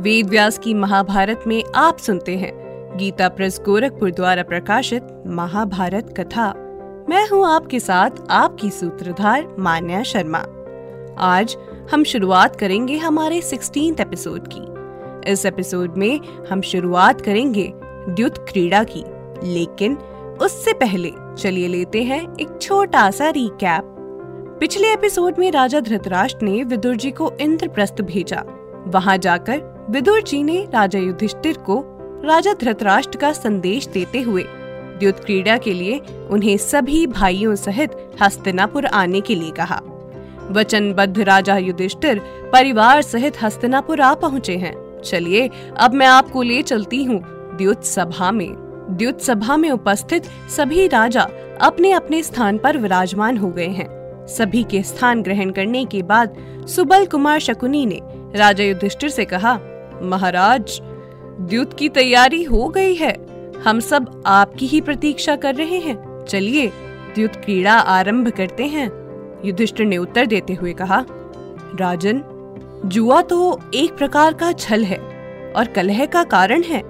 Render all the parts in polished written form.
वेद व्यास की महाभारत में आप सुनते हैं गीता प्रेस गोरखपुर द्वारा प्रकाशित महाभारत कथा। मैं हूँ आपके साथ आपकी सूत्रधार मान्या शर्मा। आज हम शुरुआत करेंगे हमारे 16th एपिसोड की। इस एपिसोड में हम शुरुआत करेंगे द्युत क्रीड़ा की, लेकिन उससे पहले चलिए लेते हैं एक छोटा सा रिकैप। पिछले एपिसोड में राजा धृतराष्ट्र ने विदुर जी को इंद्रप्रस्थ भेजा। वहां जाकर विदुर जी ने राजा युधिष्ठिर को राजा धृतराष्ट्र का संदेश देते हुए द्युत क्रीड़ा के लिए उन्हें सभी भाइयों सहित हस्तिनापुर आने के लिए कहा। वचनबद्ध राजा युधिष्ठिर परिवार सहित हस्तिनापुर आ पहुँचे हैं। चलिए अब मैं आपको ले चलती हूँ द्युत सभा में। द्युत सभा में उपस्थित सभी राजा अपने अपने स्थान पर विराजमान हो गए हैं। सभी के स्थान ग्रहण करने के बाद सुबल कुमार शकुनी ने राजा युधिष्ठिर से कहा, महाराज द्युत की तैयारी हो गई है, हम सब आपकी ही प्रतीक्षा कर रहे हैं, चलिए द्युत क्रीड़ा आरंभ करते हैं। युधिष्ठिर ने उत्तर देते हुए कहा, राजन जुआ तो एक प्रकार का छल है और कलह का कारण है।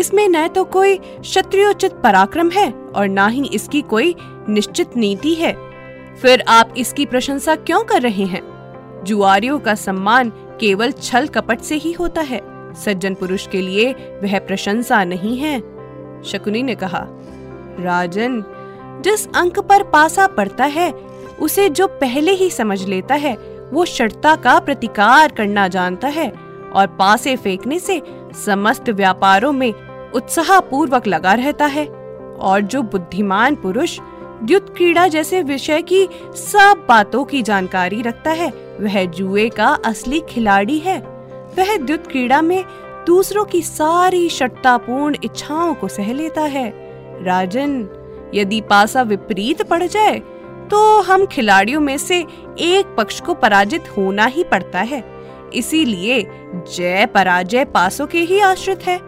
इसमें न तो कोई क्षत्रियोचित पराक्रम है और न ही इसकी कोई निश्चित नीति है, फिर आप इसकी प्रशंसा क्यों कर रहे हैं? जुआरियों का सम्मान केवल छल कपट से ही होता है, सज्जन पुरुष के लिए वह प्रशंसा नहीं है। शकुनी ने कहा, राजन जिस अंक पर पासा पड़ता है उसे जो पहले ही समझ लेता है वो शर्ता का प्रतिकार करना जानता है और पासे फेंकने से समस्त व्यापारों में उत्साह पूर्वक लगा रहता है, और जो बुद्धिमान पुरुष द्युत क्रीड़ा जैसे विषय की सब बातों की जानकारी रखता है वह जुए का असली खिलाड़ी है। वह द्युत क्रीड़ा में दूसरों की सारी शर्तापूर्ण इच्छाओं को सह लेता है। राजन यदि पासा विपरीत पड़ जाए तो हम खिलाड़ियों में से एक पक्ष को पराजित होना ही पड़ता है, इसीलिए जय पराजय पासों के ही आश्रित है,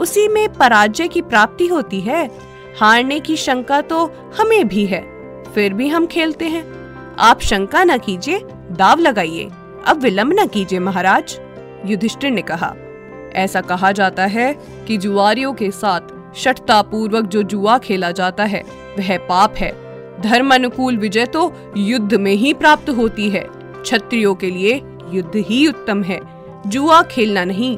उसी में पराजय की प्राप्ति होती है। हारने की शंका तो हमें भी है, फिर भी हम खेलते हैं। आप शंका न कीजिए, दाव लगाइए, अब विलंब न कीजिए महाराज। युधिष्ठिर ने कहा, ऐसा कहा जाता है कि जुआरियों के साथ शर्तापूर्वक जो जुआ खेला जाता है वह पाप है। धर्म अनुकूल विजय तो युद्ध में ही प्राप्त होती है। क्षत्रियों के लिए युद्ध ही उत्तम है, जुआ खेलना नहीं।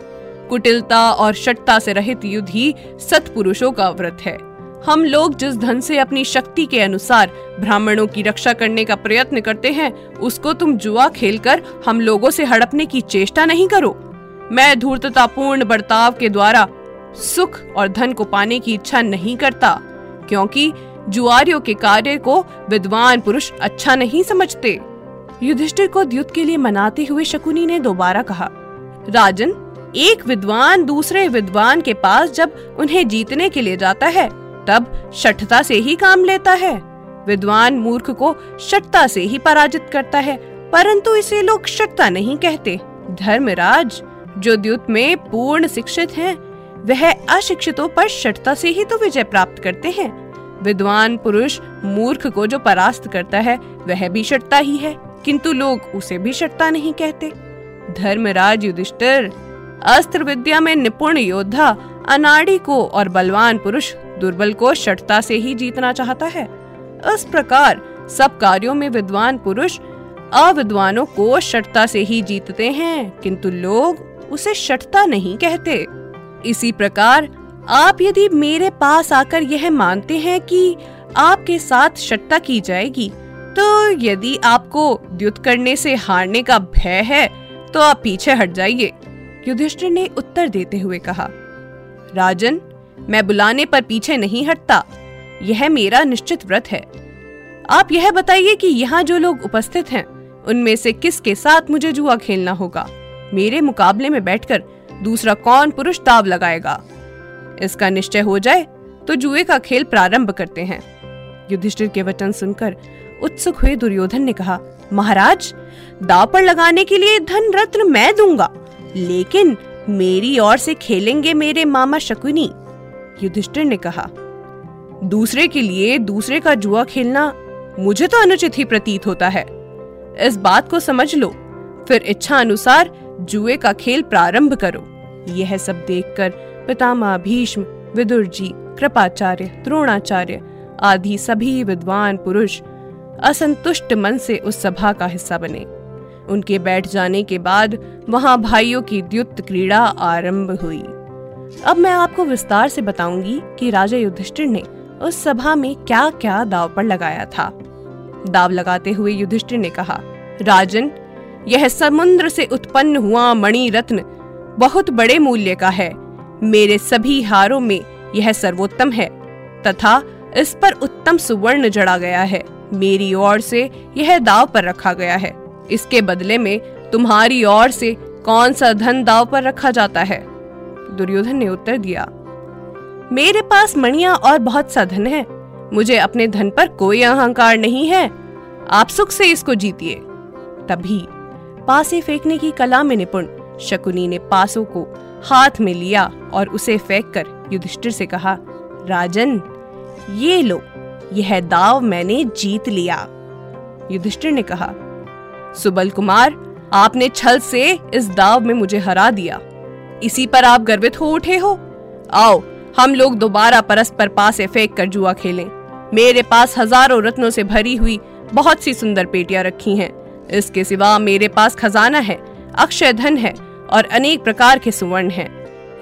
कुटिलता और शर्ता से रहित युद्ध ही सत्पुरुषों का व्रत है। हम लोग जिस धन से अपनी शक्ति के अनुसार ब्राह्मणों की रक्षा करने का प्रयत्न करते हैं उसको तुम जुआ खेलकर हम लोगों से हड़पने की चेष्टा नहीं करो। मैं धूर्ततापूर्ण बर्ताव के द्वारा सुख और धन को पाने की इच्छा नहीं करता, क्योंकि जुआरियों के कार्य को विद्वान पुरुष अच्छा नहीं समझते। युधिष्ठिर को द्युत के लिए मनाते हुए शकुनी ने दोबारा कहा, राजन एक विद्वान दूसरे विद्वान के पास जब उन्हें जीतने के लिए जाता है तब शठता से ही काम लेता है। विद्वान मूर्ख को शठता से ही पराजित करता है, परंतु इसे लोग शठता नहीं कहते। धर्मराज जो द्युत में पूर्ण शिक्षित हैं, वह अशिक्षितों पर शठता से ही तो विजय प्राप्त करते हैं। विद्वान पुरुष मूर्ख को जो परास्त करता है वह भी शठता ही है, किंतु लोग उसे भी शठता नहीं कहते। धर्मराज युधिष्ठिर, अस्त्र विद्या में निपुण योद्धा अनाड़ी को और बलवान पुरुष दुर्बल को शठता से ही जीतना चाहता है। इस प्रकार सब कार्यों में विद्वान पुरुष अविद्वानों को शठता से ही जीतते हैं, किंतु लोग उसे शठता नहीं कहते। इसी प्रकार आप यदि मेरे पास आकर यह मानते हैं कि आपके साथ शठता की जाएगी, तो यदि आपको द्युत करने से हारने का भय है तो आप पीछे हट जाइए। युधिष्ठिर ने उत्तर देते हुए कहा, राजन मैं बुलाने पर पीछे नहीं हटता, यह मेरा निश्चित व्रत है। आप यह बताइए कि यहाँ जो लोग उपस्थित हैं उनमें से किसके साथ मुझे जुआ खेलना होगा। मेरे मुकाबले में बैठकर दूसरा कौन पुरुष दाव लगाएगा, इसका निश्चय हो जाए तो जुए का खेल प्रारंभ करते हैं। युधिष्ठिर के वचन सुनकर उत्सुक हुए दुर्योधन ने कहा, महाराज, दाव पर लगाने के लिए धन रत्न मैं दूंगा, लेकिन मेरी ओर से खेलेंगे मेरे मामा शकुनी। युधिष्ठिर ने कहा, दूसरे के लिए दूसरे का जुआ खेलना मुझे तो अनुचित ही प्रतीत होता है। इस बात को समझ लो, फिर इच्छा अनुसार जुए का खेल प्रारंभ करो। यह सब देखकर पितामह भीष्म, विदुर जी, कृपाचार्य, द्रोणाचार्य आदि सभी विद्वान पुरुष असंतुष्ट मन से उस सभा का हिस्सा बने। उनके बैठ जाने के बाद वहां भाइयों की द्युत क्रीड़ा आरंभ हुई। अब मैं आपको विस्तार से बताऊंगी कि राजा युधिष्ठिर ने उस सभा में क्या क्या दाव पर लगाया था। दाव लगाते हुए युधिष्ठिर ने कहा, राजन, यह समुद्र से उत्पन्न हुआ मणि रत्न बहुत बड़े मूल्य का है। मेरे सभी हारों में यह सर्वोत्तम है तथा इस पर उत्तम सुवर्ण जड़ा गया है। मेरी ओर से यह दाव पर रखा गया है, इसके बदले में तुम्हारी ओर से कौन सा धन दाव पर रखा जाता है? दुर्योधन ने उत्तर दिया, मेरे पास मणियां और बहुत सा धन है, मुझे अपने धन पर कोई अहंकार नहीं है, आप सुख से इसको जीतिए। तभी पासे फेंकने की कला में निपुण शकुनी ने पासों को हाथ में लिया और उसे फेंककर युधिष्ठिर से कहा, राजन, ये लो, यह दाव मैंने जीत लिया। युधिष्ठिर ने कहा, सुबल कुमार, आपने छल से इस दाव में मुझे हरा दिया, इसी पर आप गर्वित हो उठे हो। आओ, हम लोग दोबारा परस्पर पासे फेंक कर जुआ खेलें। मेरे पास हजारों रत्नों से भरी हुई बहुत सी सुंदर पेटियां रखी हैं। इसके सिवा मेरे पास खजाना है, अक्षय धन है और अनेक प्रकार के सुवर्ण हैं।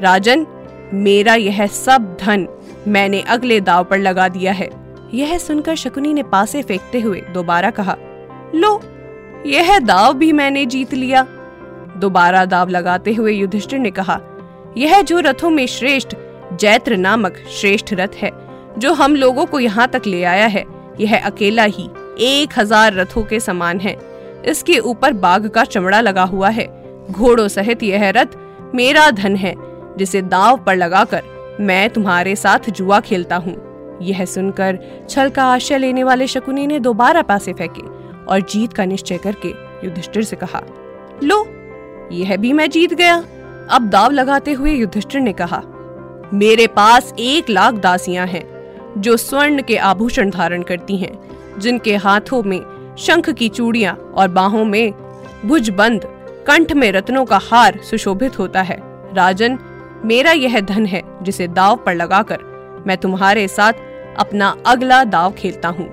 राजन, मेरा यह सब धन मैंने अगले दाव पर लगा दिया है। यह सुनकर शकुनी ने पासे फेंकते हुए दोबारा कहा, लो, यह दाव भी मैंने जीत लिया। दोबारा दाव लगाते हुए युधिष्ठिर ने कहा, यह जो रथों में श्रेष्ठ जैत्र नामक श्रेष्ठ रथ है, जो हम लोगों को यहाँ तक ले आया है, यह अकेला ही 1000 रथों के समान है। इसके ऊपर बाघ का चमड़ा लगा हुआ है। घोड़ों सहित यह रथ मेरा धन है, जिसे दाव पर लगाकर मैं तुम्हारे साथ जुआ खेलता हूँ। यह सुनकर छल का आश्रय लेने वाले शकुनी ने दोबारा पासे फेंके और जीत का निश्चय करके युधिष्ठिर से कहा, लो, यह भी मैं जीत गया। अब दाव लगाते हुए युधिष्ठिर ने कहा, मेरे पास 1,00,000 दासियां हैं, जो स्वर्ण के आभूषण धारण करती हैं, जिनके हाथों में शंख की चूड़ियां और बाहों में भुजबंद, कंठ में रत्नों का हार सुशोभित होता है। राजन, मेरा यह धन है, जिसे दाव पर लगाकर मैं तुम्हारे साथ अपना अगला दाव खेलता हूँ।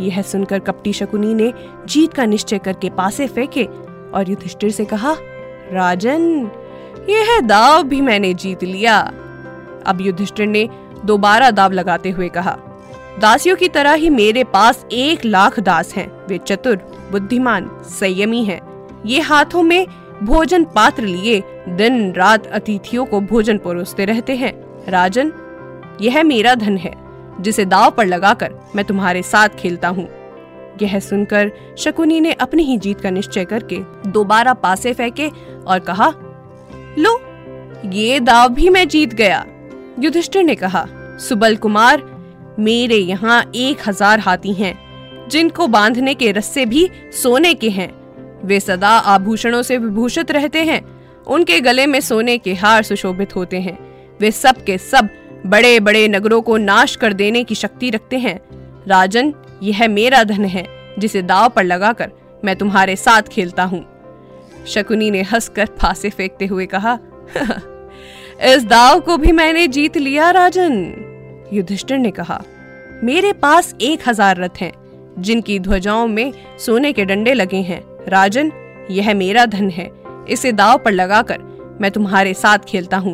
यह सुनकर कपटी शकुनी ने जीत का निश्चय करके पासे फेंके और युधिष्ठिर से कहा, राजन, यह दाव भी मैंने जीत लिया। अब युधिष्ठिर ने दोबारा दाव लगाते हुए कहा, दासियों की तरह ही मेरे पास 1,00,000 दास हैं। वे चतुर, बुद्धिमान, संयमी हैं। ये हाथों में भोजन पात्र लिए दिन रात अतिथियों को भोजन परोसते रहते हैं। राजन, यह मेरा धन है, जिसे दाव पर लगाकर मैं तुम्हारे साथ खेलता हूँ। यह सुनकर शकुनी ने अपनी ही जीत का निश्चय करके दोबारा पासे फेंके और कहा, लो, ये दाव भी मैं जीत गया। युधिष्ठिर ने कहा, सुबल कुमार, मेरे यहाँ 1,000 हाथी हैं, जिनको बांधने के रस्से भी सोने के हैं। वे सदा आभूषणों से विभूषित रहते हैं, उनके गले में सोने के हार सुशोभित होते हैं। वे सब के सब बड़े बड़े नगरों को नाश कर देने की शक्ति रखते हैं। राजन, यह मेरा धन है, जिसे दाव पर लगाकर मैं तुम्हारे साथ खेलता हूँ। शकुनी ने हंसकर फांसे फेंकते हुए कहा, इस दाव को भी मैंने जीत लिया। राजन, युधिष्ठिर ने कहा, मेरे पास 1,000 रथ हैं, जिनकी ध्वजाओं में सोने के डंडे लगे हैं। राजन, यह मेरा धन है, इसे दाव पर लगाकर मैं तुम्हारे साथ खेलता हूँ।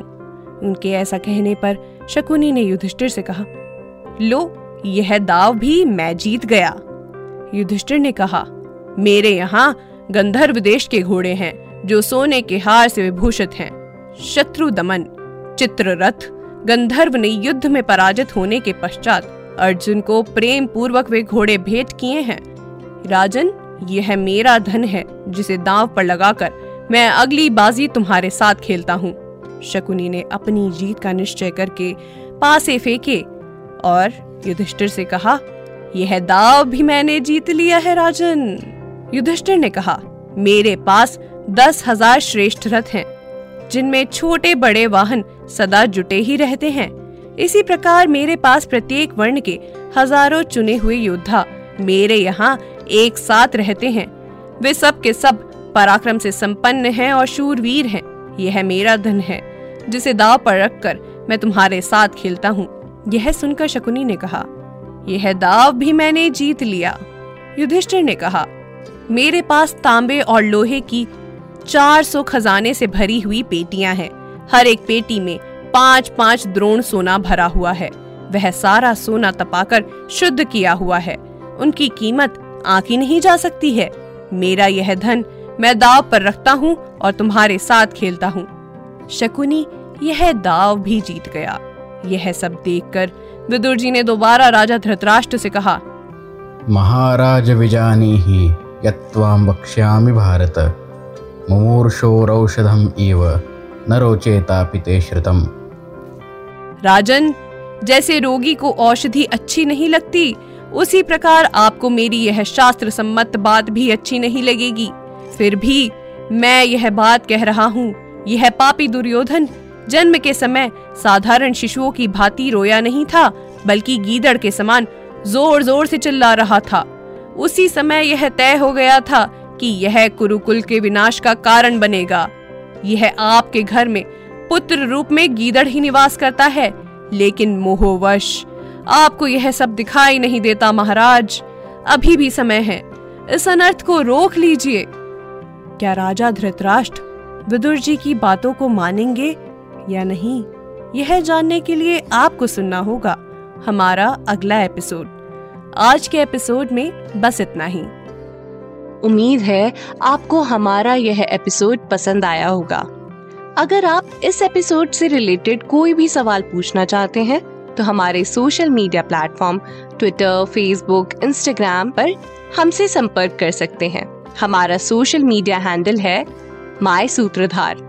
उनके ऐसा कहने पर शकुनी ने युधिष्ठिर से कहा, लो, यह दाव भी मैं जीत गया। युधिष्ठिर ने कहा, मेरे यहाँ गंधर्व देश के घोड़े हैं, जो सोने के हार से विभूषित हैं। शत्रु दमन चित्ररथ गंधर्व ने युद्ध में पराजित होने के पश्चात अर्जुन को प्रेम पूर्वक वे घोड़े भेंट किए हैं। राजन, यह मेरा धन है, जिसे दाव पर लगाकर मैं अगली बाजी तुम्हारे साथ खेलता हूँ। शकुनी ने अपनी जीत का निश्चय करके पासे फेंके और युधिष्ठिर से कहा, यह दाव भी मैंने जीत लिया है राजन। युधिष्ठिर ने कहा, मेरे पास 10,000 श्रेष्ठ रथ हैं, जिनमें छोटे बड़े वाहन सदा जुटे ही रहते हैं। इसी प्रकार मेरे पास प्रत्येक वर्ण के हजारों चुने हुए योद्धा मेरे यहाँ एक साथ रहते हैं। वे सब के सब पराक्रम से संपन्न हैं और शूरवीर हैं। यह मेरा धन है, जिसे दाव पर रखकर मैं तुम्हारे साथ खेलता हूँ। यह सुनकर शकुनी ने कहा, यह दाव भी मैंने जीत लिया। युधिष्ठिर ने कहा, मेरे पास तांबे और लोहे की 400 खजाने से भरी हुई पेटियां हैं। हर एक पेटी में 5-5 द्रोण सोना भरा हुआ है। वह सारा सोना तपाकर शुद्ध किया हुआ है। उनकी कीमत आंकी नहीं जा सकती है। मेरा यह धन मैं दाव पर रखता हूँ और तुम्हारे साथ खेलता हूँ। शकुनी यह दाव भी जीत गया। यह सब देखकर विदुर जी ने दोबारा राजा धृतराष्ट्र से कहा, महाराज विजानीहि यत्त्वां वक्ष्यामि भारत, मुमूर्षो रौषधम एव न रोचेतापि ते श्रुतम्। राजन, जैसे रोगी को औषधि अच्छी नहीं लगती, उसी प्रकार आपको मेरी यह शास्त्र सम्मत बात भी अच्छी नहीं लगेगी। फिर भी मैं यह बात कह रहा हूँ, यह पापी दुर्योधन जन्म के समय साधारण शिशुओं की भांति रोया नहीं था, बल्कि गीदड़ के समान जोर जोर से चिल्ला रहा था। उसी समय यह तय हो गया था कि यह कुरुकुल के विनाश का कारण बनेगा। यह आपके घर में पुत्र रूप में गीदड़ ही निवास करता है, लेकिन मोहवश आपको यह सब दिखाई नहीं देता। महाराज, अभी भी समय है, इस अनर्थ को रोक लीजिए। क्या राजा धृतराष्ट्र विदुर जी की बातों को मानेंगे या नहीं, यह जानने के लिए आपको सुनना होगा हमारा अगला एपिसोड। आज के एपिसोड में बस इतना ही। उम्मीद है आपको हमारा यह एपिसोड पसंद आया होगा। अगर आप इस एपिसोड से रिलेटेड कोई भी सवाल पूछना चाहते हैं तो हमारे social media platform Twitter, Facebook, Instagram पर हमसे संपर्क कर सकते हैं। हमारा सोशल मीडिया हैंडल है माय सूत्रधार।